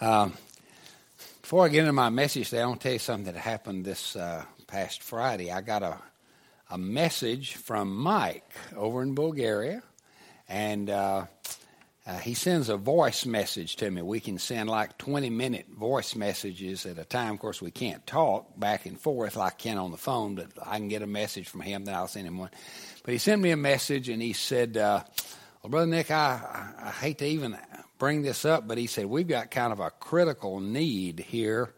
Before I get into my message today, I want to tell you something that happened this past Friday. I got a message from Mike over in Bulgaria, and he sends a voice message to me. We can send like 20-minute voice messages at a time. Of course, we can't talk back and forth like I can on the phone, but I can get a message from him, then I'll send him one. But he sent me a message, and he said, well, Brother Nick, I hate to even bring this up, but he said, we've got kind of a critical need here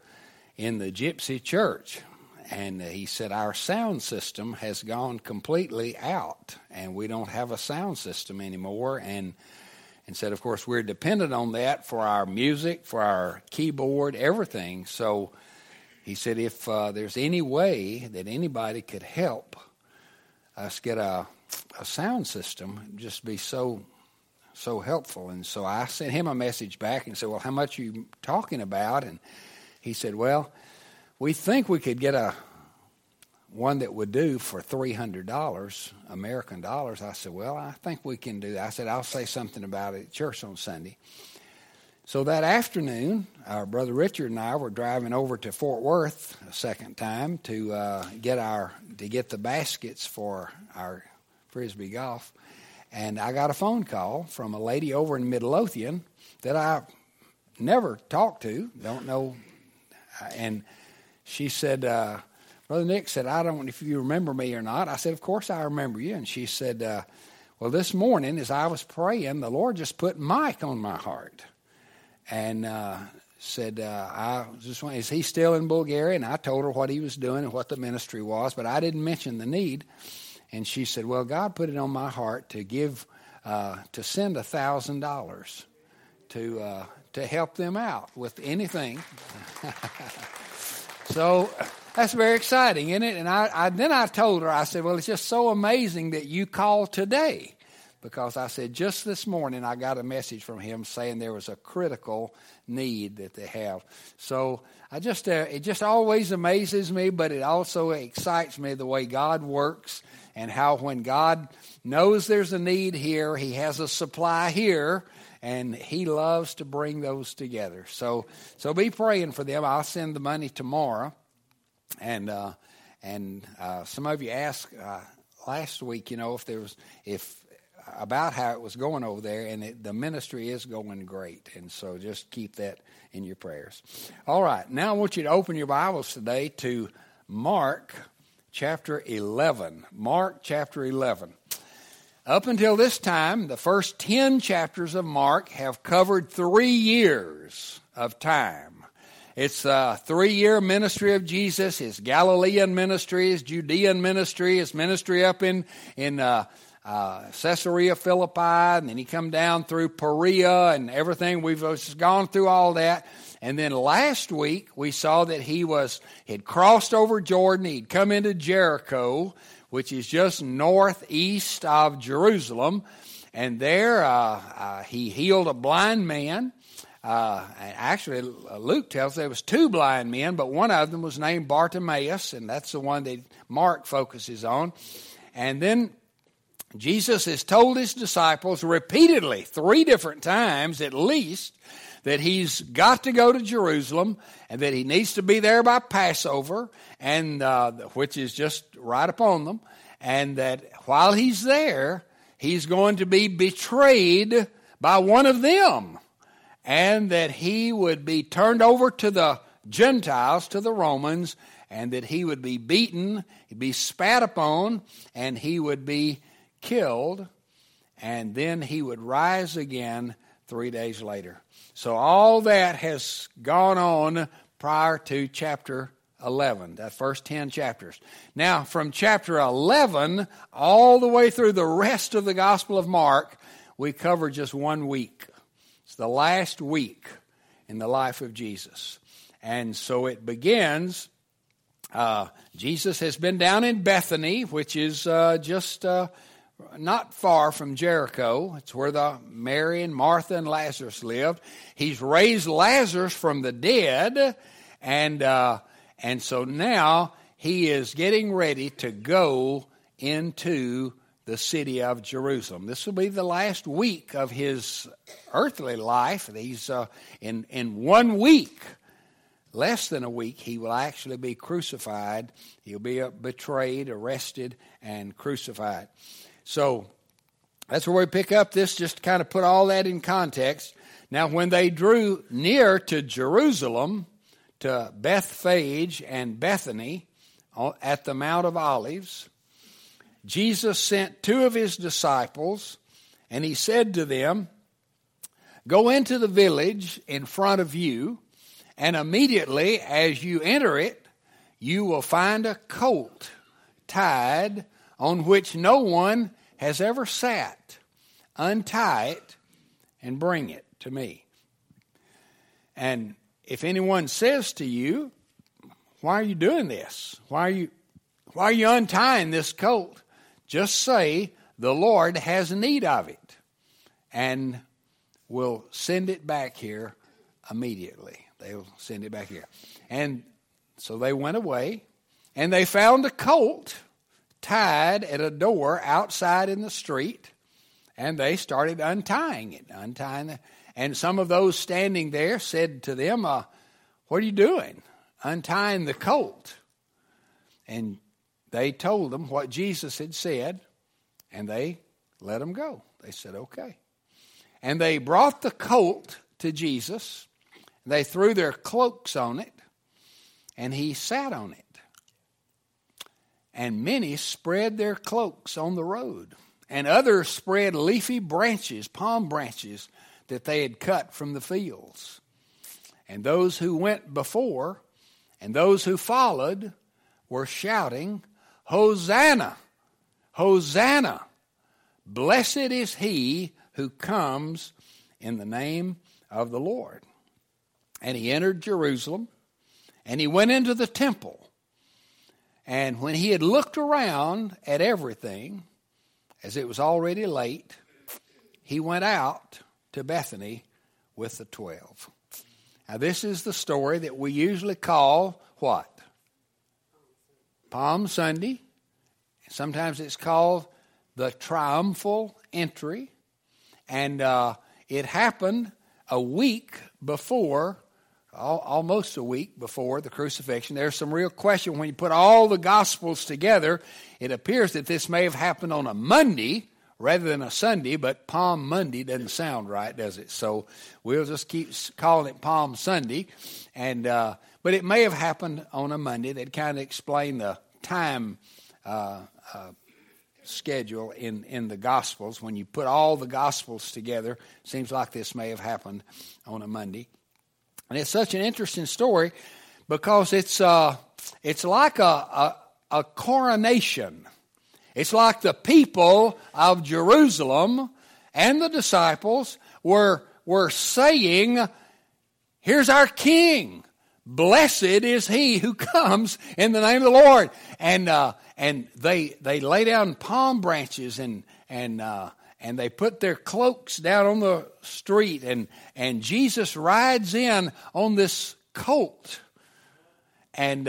in the Gypsy church. And he said, our sound system has gone completely out, and we don't have a sound system anymore. And said, of course, we're dependent on that for our music, for our keyboard, everything. So he said, if there's any way that anybody could help us get a sound system, just be so helpful. And so I sent him a message back and said, well, how much are you talking about? And he said, well, we think we could get one that would do for $300 American dollars. I said, well, I think we can do that. I said, I'll say something about it at church on Sunday. So that afternoon, our Brother Richard and I were driving over to Fort Worth a second time to get the baskets for our Frisbee golf. And I got a phone call from a lady over in Midlothian that I never talked to, don't know. And she said, Brother Nick said, I don't know if you remember me or not. I said, of course I remember you. And she said, well, this morning as I was praying, the Lord just put Mike on my heart. And said, I just went, is he still in Bulgaria? And I told her what he was doing and what the ministry was, but I didn't mention the need. And she said, well, God put it on my heart to give, to send $1,000 to help them out with anything. So that's very exciting, isn't it? And I told her, I said, well, it's just so amazing that you called today, because I said, just this morning I got a message from him saying there was a critical need that they have. So it just always amazes me, but it also excites me the way God works, and how when God knows there's a need here, he has a supply here. And he loves to bring those together. So be praying for them. I'll send the money tomorrow. And some of you asked last week, if there was about how it was going over there. And the ministry is going great. And so just keep that in your prayers. All right. Now I want you to open your Bibles today to Mark chapter 11. Mark chapter 11. Up until this time, the first 10 chapters of Mark have covered 3 years of time. It's a 3-year ministry of Jesus, his Galilean ministry, his Judean ministry, his ministry up in Caesarea Philippi, and then he come down through Perea and everything. We've just gone through all that. And then last week, we saw that he'd crossed over Jordan, he'd come into Jericho, which is just northeast of Jerusalem. And there he healed a blind man. Actually, Luke tells there was 2 blind men, but one of them was named Bartimaeus, and that's the one that Mark focuses on. And then Jesus has told his disciples repeatedly, 3 different times at least, that he's got to go to Jerusalem and that he needs to be there by Passover, and which is just right upon them, and that while he's there, he's going to be betrayed by one of them, and that he would be turned over to the Gentiles, to the Romans, and that he would be beaten, he'd be spat upon, and he would be killed, and then he would rise again 3 days later. So all that has gone on prior to chapter 11, that first 10 chapters. Now, from chapter 11 all the way through the rest of the Gospel of Mark, we cover just 1 week. It's the last week in the life of Jesus. And so it begins, Jesus has been down in Bethany, which is not far from Jericho. It's where the Mary and Martha and Lazarus lived. He's raised Lazarus from the dead, and so now he is getting ready to go into the city of Jerusalem. This will be the last week of his earthly life. He's in 1 week, less than a week, he will actually be crucified. He'll be betrayed, arrested, and crucified. So that's where we pick up this, just to kind of put all that in context. Now, when they drew near to Jerusalem, to Bethphage and Bethany at the Mount of Olives, Jesus sent two of his disciples, and he said to them, "Go into the village in front of you, and immediately as you enter it, you will find a colt tied on which no one has ever sat. Untie it and bring it to me. And if anyone says to you, 'Why are you doing this? Why are you untying this colt?' just say, 'The Lord has need of it,' and will send it back here immediately." They'll send it back here. And so they went away, and they found a colt tied at a door outside in the street, and they started untying it. And some of those standing there said to them, "What are you doing, untying the colt?" And they told them what Jesus had said, and they let him go. They said, "Okay." And they brought the colt to Jesus. They threw their cloaks on it, and he sat on it. And many spread their cloaks on the road, and others spread leafy branches, palm branches, that they had cut from the fields. And those who went before and those who followed were shouting, "Hosanna! Hosanna! Blessed is he who comes in the name of the Lord." And he entered Jerusalem, and he went into the temple. And when he had looked around at everything, as it was already late, he went out to Bethany with the 12. Now, this is the story that we usually call what? Palm Sunday. Sometimes it's called the triumphal entry. And it happened a week before, almost a week before the crucifixion. There's some real question when you put all the Gospels together. It appears that this may have happened on a Monday rather than a Sunday, but Palm Monday doesn't sound right, does it? So we'll just keep calling it Palm Sunday. And but it may have happened on a Monday. That kind of explained the time schedule in the Gospels. When you put all the Gospels together, seems like this may have happened on a Monday. And it's such an interesting story because it's like a coronation. It's like the people of Jerusalem and the disciples were saying, "Here's our King. Blessed is he who comes in the name of the Lord." And they lay down palm branches and they put their cloaks down on the street, and Jesus rides in on this colt, and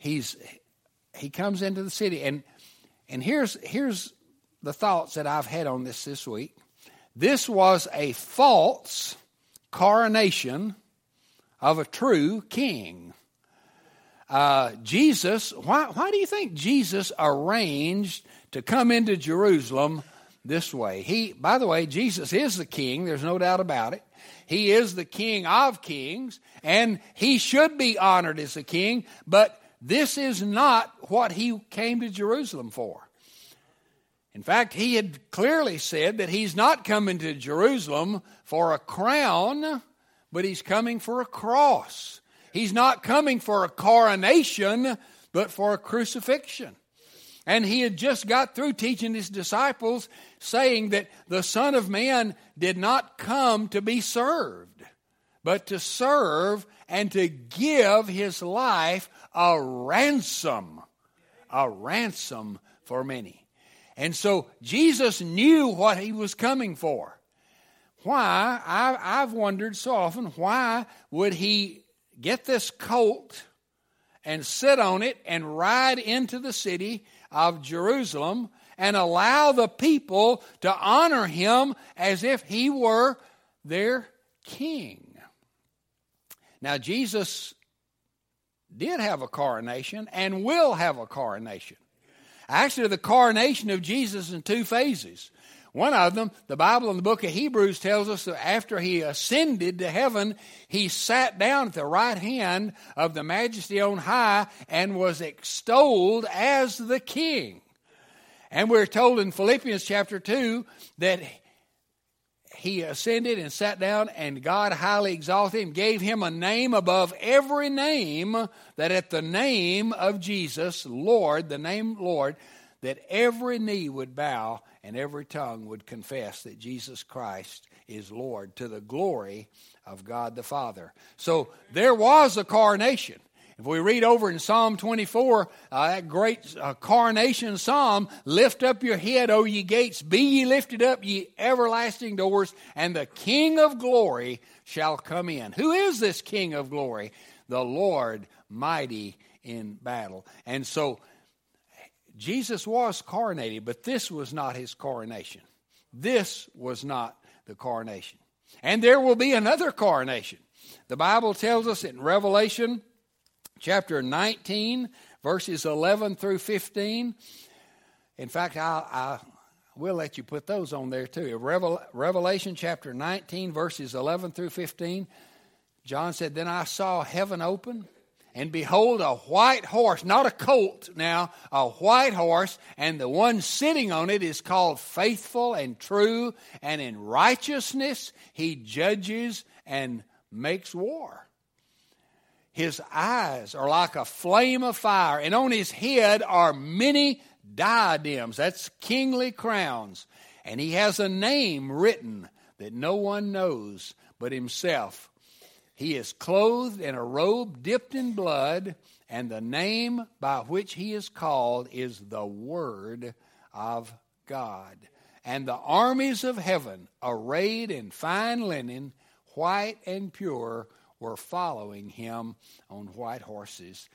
he comes into the city. And here's the thoughts that I've had on this week. This was a false coronation of a true king. Jesus, why do you think Jesus arranged to come into Jerusalem this way? By the way, Jesus is the king. There's no doubt about it. He is the King of kings, and he should be honored as a king, but this is not what he came to Jerusalem for. In fact, he had clearly said that he's not coming to Jerusalem for a crown, but he's coming for a cross. He's not coming for a coronation, but for a crucifixion. And he had just got through teaching his disciples, saying that the Son of Man did not come to be served, but to serve and to give his life a ransom for many. And so Jesus knew what he was coming for. Why, I've wondered so often, why would he get this colt and sit on it and ride into the city of Jerusalem and allow the people to honor him as if he were their king. Now, Jesus did have a coronation and will have a coronation. Actually, the coronation of Jesus in two phases. One of them, the Bible in the book of Hebrews tells us that after he ascended to heaven, he sat down at the right hand of the Majesty on high and was extolled as the king. And we're told in Philippians chapter 2 that he ascended and sat down, and God highly exalted him, gave him a name above every name, that at the name of Jesus, Lord, the name Lord, that every knee would bow and every tongue would confess that Jesus Christ is Lord, to the glory of God the Father. So there was a coronation. If we read over in Psalm 24, that great coronation psalm, lift up your head, O ye gates, be ye lifted up, ye everlasting doors, and the King of glory shall come in. Who is this King of glory? The Lord mighty in battle. And so Jesus was coronated, but this was not his coronation. This was not the coronation. And there will be another coronation. The Bible tells us in Revelation chapter 19, verses 11 through 15. In fact, I will let you put those on there too. Revelation chapter 19, verses 11 through 15. John said, "Then I saw heaven open, and behold, a white horse," not a colt now, a white horse, "and the one sitting on it is called Faithful and True, and in righteousness he judges and makes war. His eyes are like a flame of fire, and on his head are many diadems," that's kingly crowns, "and he has a name written that no one knows but himself. He is clothed in a robe dipped in blood, and the name by which he is called is the Word of God. And the armies of heaven, arrayed in fine linen, white and pure, were following him on white horses.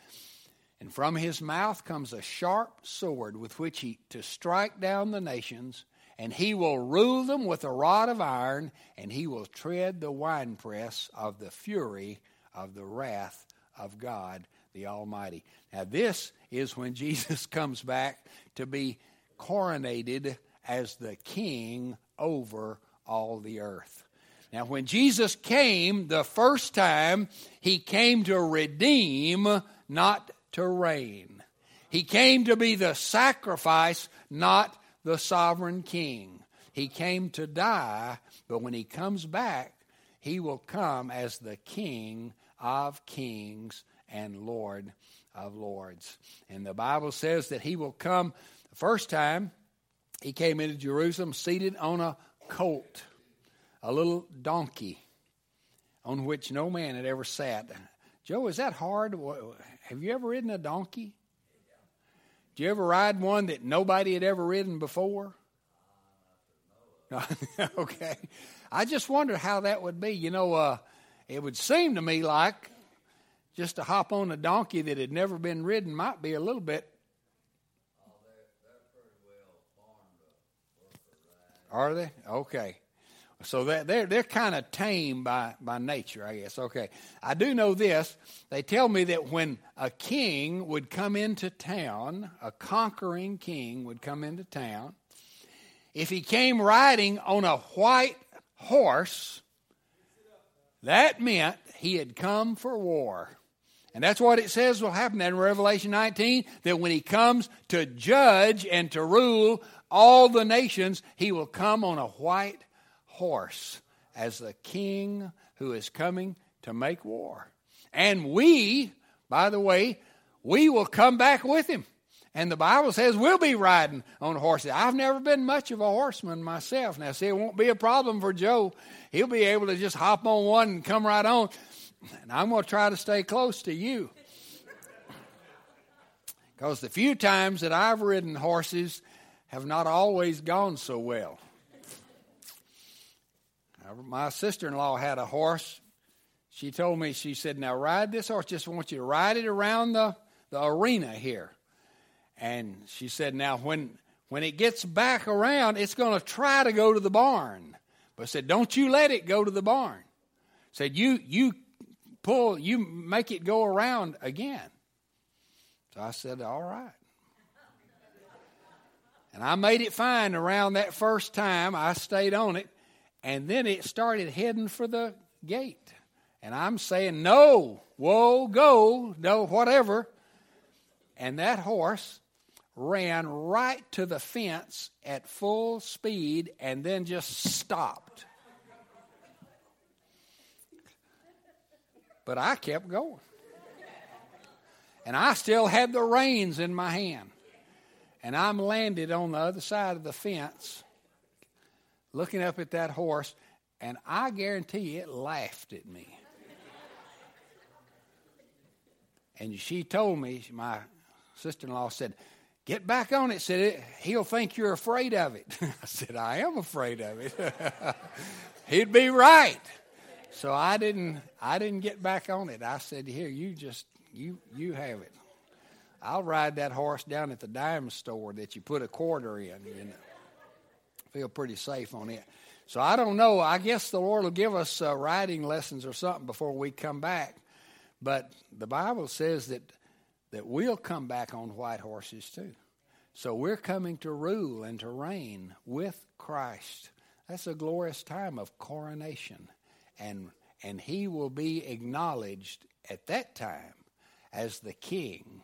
And from his mouth comes a sharp sword with which to strike down the nations, and he will rule them with a rod of iron, and he will tread the winepress of the fury of the wrath of God the Almighty." Now this is when Jesus comes back to be coronated as the king over all the earth. Now when Jesus came the first time, he came to redeem, not to reign. He came to be the sacrifice, not the sovereign king. He came to die, but when he comes back, he will come as the King of kings and Lord of lords. And the Bible says that he will come. The first time he came into Jerusalem seated on a colt, a little donkey on which no man had ever sat. Joe, is that hard? Have you ever ridden a donkey? Did you ever ride one that nobody had ever ridden before? No. Okay. I just wondered how that would be. You know, it would seem to me like just to hop on a donkey that had never been ridden might be a little bit. Oh, they're pretty well formed up. Are they? Okay. So they're kind of tame by nature, I guess. Okay. I do know this. They tell me that when a king would come into town, a conquering king would come into town, if he came riding on a white horse, that meant he had come for war. And that's what it says will happen in Revelation 19, that when he comes to judge and to rule all the nations, he will come on a white horse as the king who is coming to make war. And we, by the way, we will come back with him. And the Bible says we'll be riding on horses. I've never been much of a horseman myself. Now, see, it won't be a problem for Joe. He'll be able to just hop on one and come right on. And I'm going to try to stay close to you. Because the few times that I've ridden horses have not always gone so well. My sister-in-law had a horse. She told me, she said, "Now ride this horse. Just want you to ride it around the arena here." And she said, "Now when When it gets back around, it's going to try to go to the barn. But said, don't you let it go to the barn. Said, you make it go around again. So I said, all right. And I made it fine around that first time. I stayed on it. And then it started heading for the gate. And I'm saying, no, whoa, go, no, whatever. And that horse ran right to the fence at full speed and then just stopped. But I kept going. And I still had the reins in my hand. And I'm landed on the other side of the fence looking up at that horse, and I guarantee you it laughed at me. And she told me, my sister-in-law said, get back on it. Said, he'll think you're afraid of it. I said, I am afraid of it. He'd be right. So I didn't get back on it. I said, here, you have it. I'll ride that horse down at the dime store that you put a quarter in, you know. Feel pretty safe on it. So I don't know. I guess the Lord will give us riding lessons or something before we come back. But the Bible says that we'll come back on white horses too. So we're coming to rule and to reign with Christ. That's a glorious time of coronation. And he will be acknowledged at that time as the King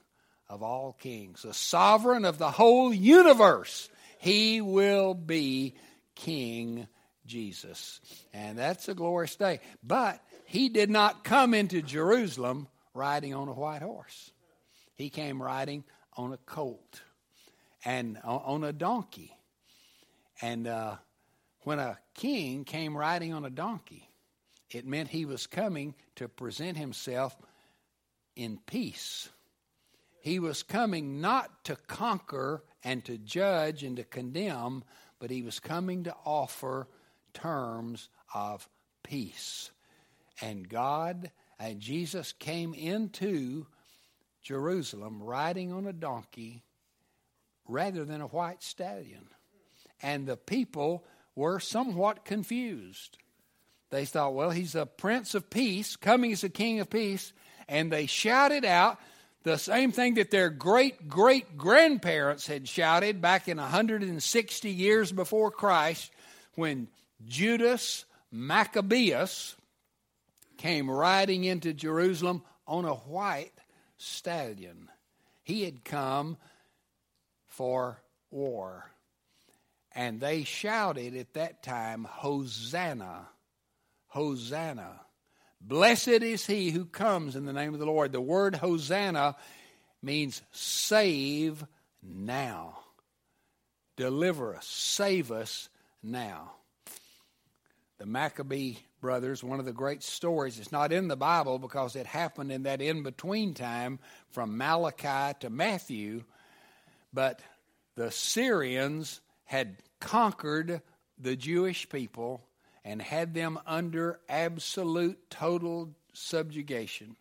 of all kings, the sovereign of the whole universe. He will be King Jesus. And that's a glorious day. But he did not come into Jerusalem riding on a white horse. He came riding on a colt and on a donkey. And when a king came riding on a donkey, it meant he was coming to present himself in peace. He was coming not to conquer and to judge and to condemn, but he was coming to offer terms of peace. And God and Jesus came into Jerusalem riding on a donkey rather than a white stallion. And the people were somewhat confused. They thought, well, he's a Prince of Peace, coming as a King of Peace. And they shouted out the same thing that their great-great-grandparents had shouted back in 160 years before Christ when Judas Maccabeus came riding into Jerusalem on a white stallion. He had come for war. And they shouted at that time, Hosanna, Hosanna. Blessed is he who comes in the name of the Lord. The word Hosanna means save now. Deliver us. Save us now. The Maccabee brothers, one of the great stories, it's not in the Bible because it happened in that in-between time from Malachi to Matthew, but the Syrians had conquered the Jewish people and had them under absolute, total subjugation.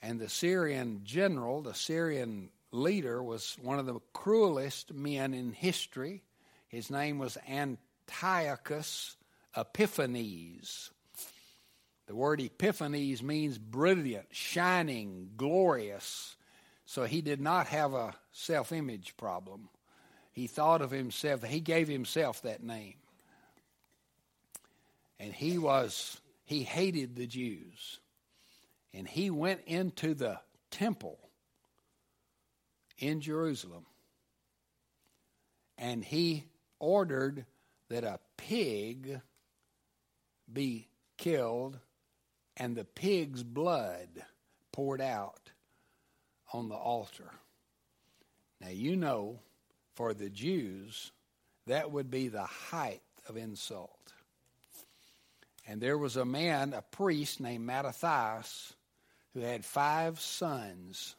And the Syrian general, the Syrian leader, was one of the cruelest men in history. His name was Antiochus Epiphanes. The word Epiphanes means brilliant, shining, glorious. So he did not have a self-image problem. He thought of himself, he gave himself that name. And he hated the Jews. And he went into the temple in Jerusalem. And he ordered that a pig be killed and the pig's blood poured out on the altar. Now you know, for the Jews, that would be the height of insult. And there was a man, a priest named Mattathias, who had 5 sons.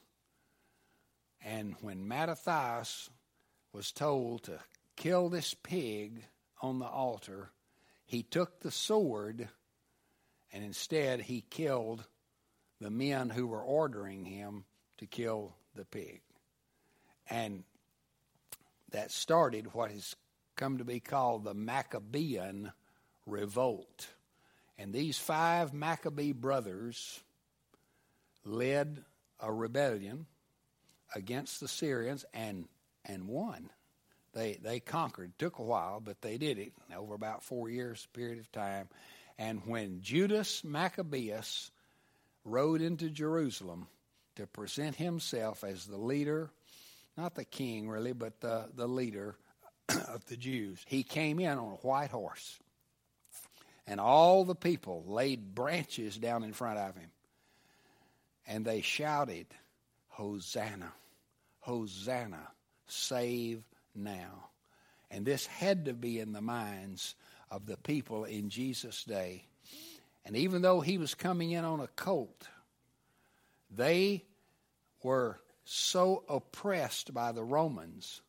And when Mattathias was told to kill this pig on the altar, he took the sword and instead he killed the men who were ordering him to kill the pig. And that started what has come to be called the Maccabean Revolt. And these five Maccabee brothers led a rebellion against the Syrians and won. They conquered. It took a while, but they did it over about 4 years period of time. And when Judas Maccabeus rode into Jerusalem to present himself as the leader, not the king really, but the leader of the Jews, he came in on a white horse. And all the people laid branches down in front of him. And they shouted, "Hosanna, Hosanna, save now." And this had to be in the minds of the people in Jesus' day. And even though he was coming in on a colt, they were so oppressed by the Romans,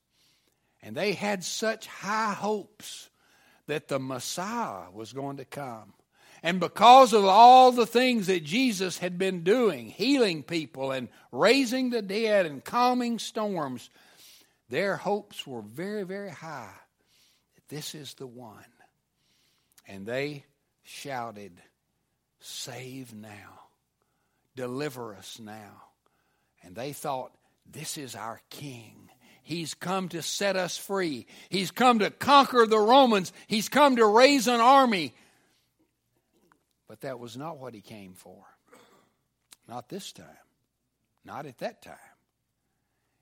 and they had such high hopes that the Messiah was going to come. And because of all the things that Jesus had been doing, healing people and raising the dead and calming storms, their hopes were very, very high that this is the one. And they shouted, "Save now, deliver us now." And they thought, this is our king. He's come to set us free. He's come to conquer the Romans. He's come to raise an army. But that was not what he came for. Not this time. Not at that time.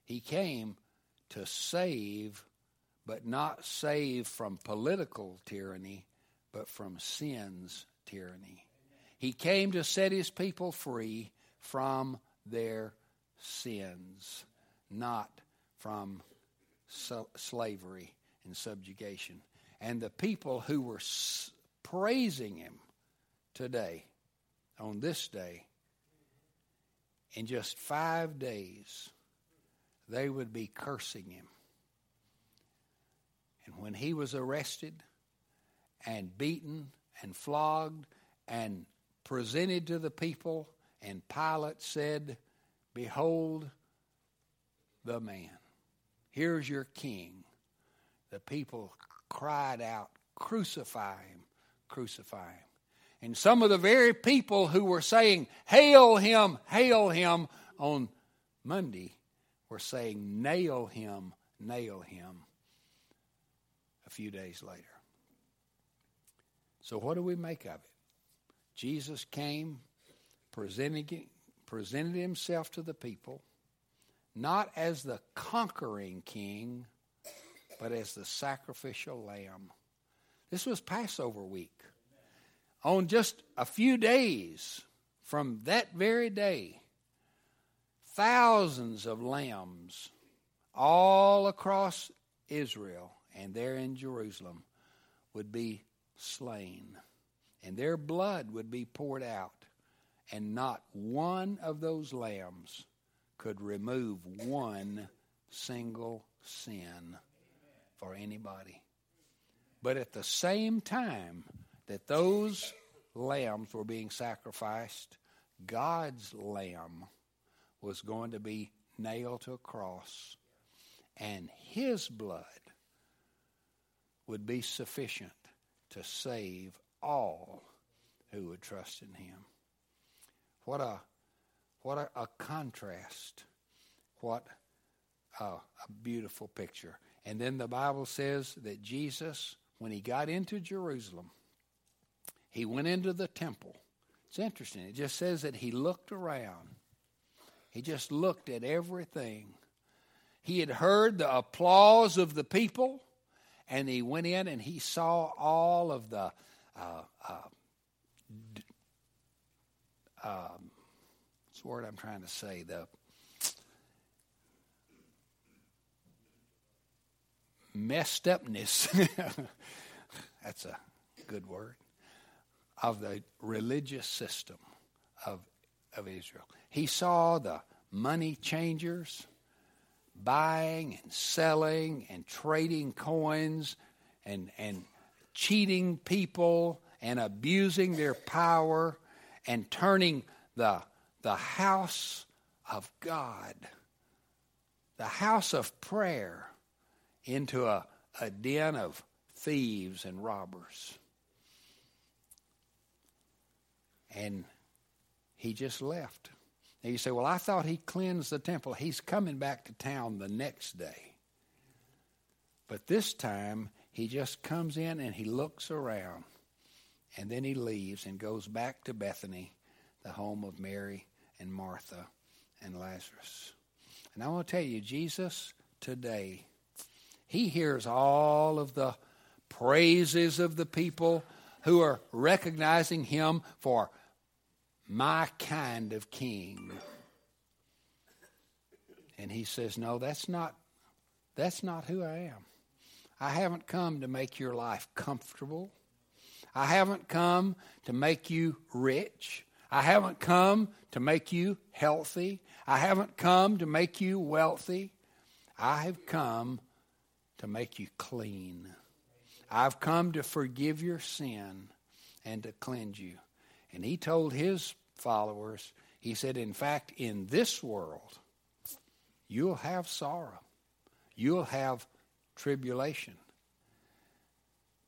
He came to save, but not save from political tyranny, but from sin's tyranny. He came to set his people free from their sins, not from slavery and subjugation. And the people who were praising him today, on this day, in just 5 days, they would be cursing him. And when he was arrested and beaten and flogged and presented to the people, and Pilate said, "Behold the man. Here's your king." The people cried out, "Crucify him, crucify him." And some of the very people who were saying, hail him," on Monday were saying, nail him," a few days later. So what do we make of it? Jesus came, presented himself to the people, not as the conquering king, but as the sacrificial lamb. This was Passover week. On just a few days from that very day, thousands of lambs all across Israel and there in Jerusalem would be slain, and their blood would be poured out, and not one of those lambs could remove one single sin for anybody. But at the same time that those lambs were being sacrificed, God's lamb was going to be nailed to a cross, and his blood would be sufficient to save all who would trust in him. What a contrast. What a beautiful picture. And then the Bible says that Jesus, when he got into Jerusalem, he went into the temple. It's interesting. It just says that he looked around. He just looked at everything. He had heard the applause of the people, and he went in and he saw all of the what's the word I'm trying to say? The messed upness. That's a good word. Of the religious system of Israel. He saw the money changers buying and selling and trading coins and cheating people and abusing their power and turning the house of God, the house of prayer, into a den of thieves and robbers. And he just left. And you say, well, I thought he cleansed the temple. He's coming back to town the next day. But this time, he just comes in and he looks around. And then he leaves and goes back to Bethany, the home of Mary and Martha and Lazarus. And I want to tell you, Jesus today, he hears all of the praises of the people who are recognizing him for my kind of king. And he says, no, that's not who I am. I haven't come to make your life comfortable. I haven't come to make you rich. I haven't come to make you healthy. I haven't come to make you wealthy. I have come to make you clean. I've come to forgive your sin and to cleanse you. And he told his followers, he said, in fact, in this world, you'll have sorrow. You'll have tribulation.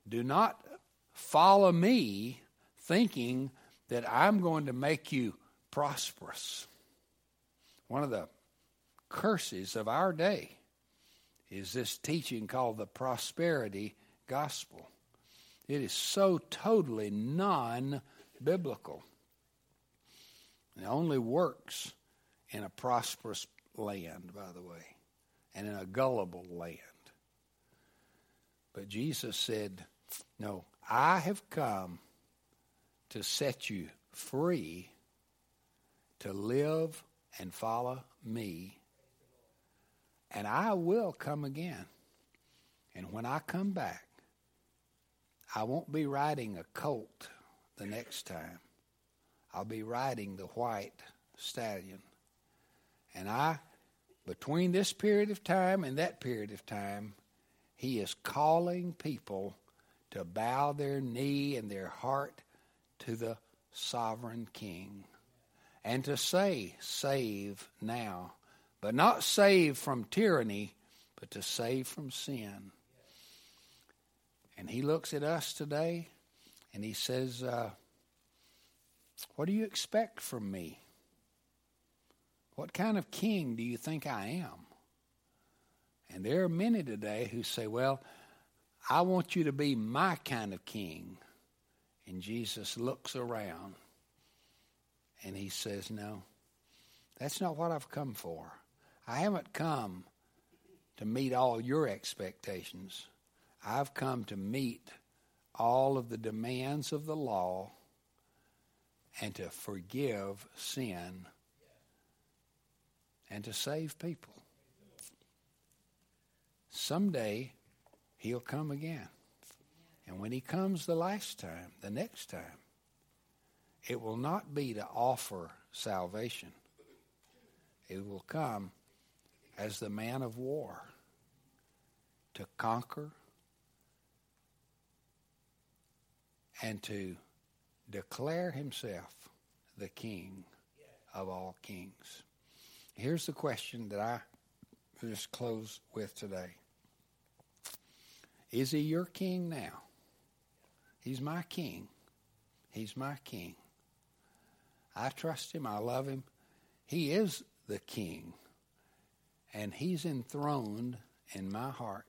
Do not follow me thinking that I'm going to make you prosperous. One of the curses of our day is this teaching called the prosperity gospel. It is so totally non-biblical. It only works in a prosperous land, by the way, and in a gullible land. But Jesus said, no, I have come to set you free to live and follow me. And I will come again. And when I come back, I won't be riding a colt the next time. I'll be riding the white stallion. And between this period of time and that period of time, he is calling people to bow their knee and their heart to the sovereign king, and to say, save now, but not save from tyranny, but to save from sin. And he looks at us today and he says, what do you expect from me? What kind of king do you think I am? And there are many today who say, well, I want you to be my kind of king. And Jesus looks around and he says, no, that's not what I've come for. I haven't come to meet all your expectations. I've come to meet all of the demands of the law and to forgive sin and to save people. Someday he'll come again. And when he comes the next time, it will not be to offer salvation. It will come as the man of war to conquer and to declare himself the king of all kings. Here's the question that I just close with today. Is he your king now? He's my king. He's my king. I trust him. I love him. He is the king. And he's enthroned in my heart.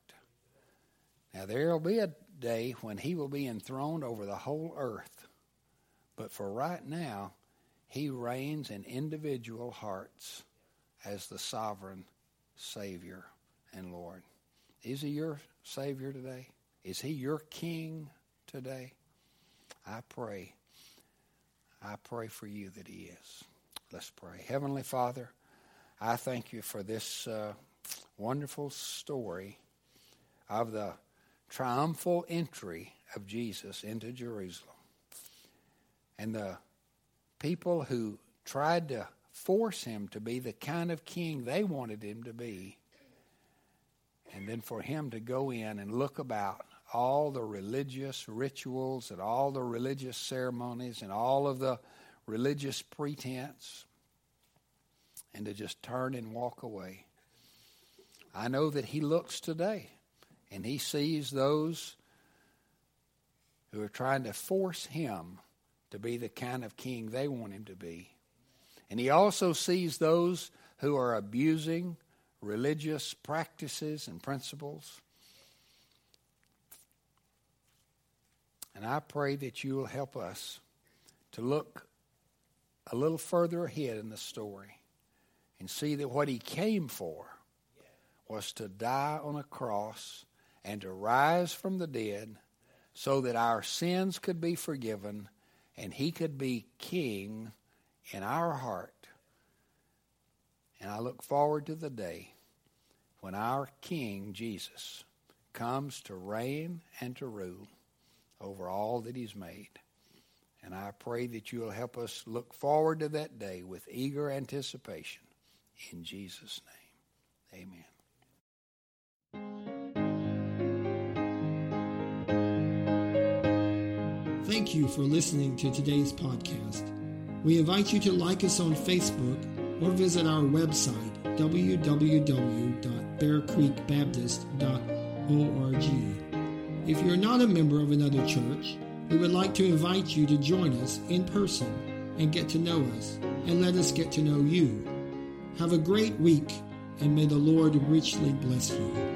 Now there will be a day when he will be enthroned over the whole earth. But for right now, he reigns in individual hearts as the sovereign Savior and Lord. Is he your Savior today? Is he your king today? I pray for you that he is. Let's pray. Heavenly Father, I thank you for this wonderful story of the triumphal entry of Jesus into Jerusalem. And the people who tried to force him to be the kind of king they wanted him to be. And then for him to go in and look about all the religious rituals and all the religious ceremonies and all of the religious pretense and to just turn and walk away. I know that he looks today and he sees those who are trying to force him to be the kind of king they want him to be. And he also sees those who are abusing religious practices and principles. And I pray that you will help us to look a little further ahead in the story and see that what he came for was to die on a cross and to rise from the dead so that our sins could be forgiven and he could be king in our heart. And I look forward to the day when our King Jesus comes to reign and to rule over all that he's made. And I pray that you'll help us look forward to that day with eager anticipation. In Jesus' name, amen. Thank you for listening to today's podcast. We invite you to like us on Facebook or visit our website, www.bearcreekbaptist.org. If you're not a member of another church, we would like to invite you to join us in person and get to know us, and let us get to know you. Have a great week, and may the Lord richly bless you.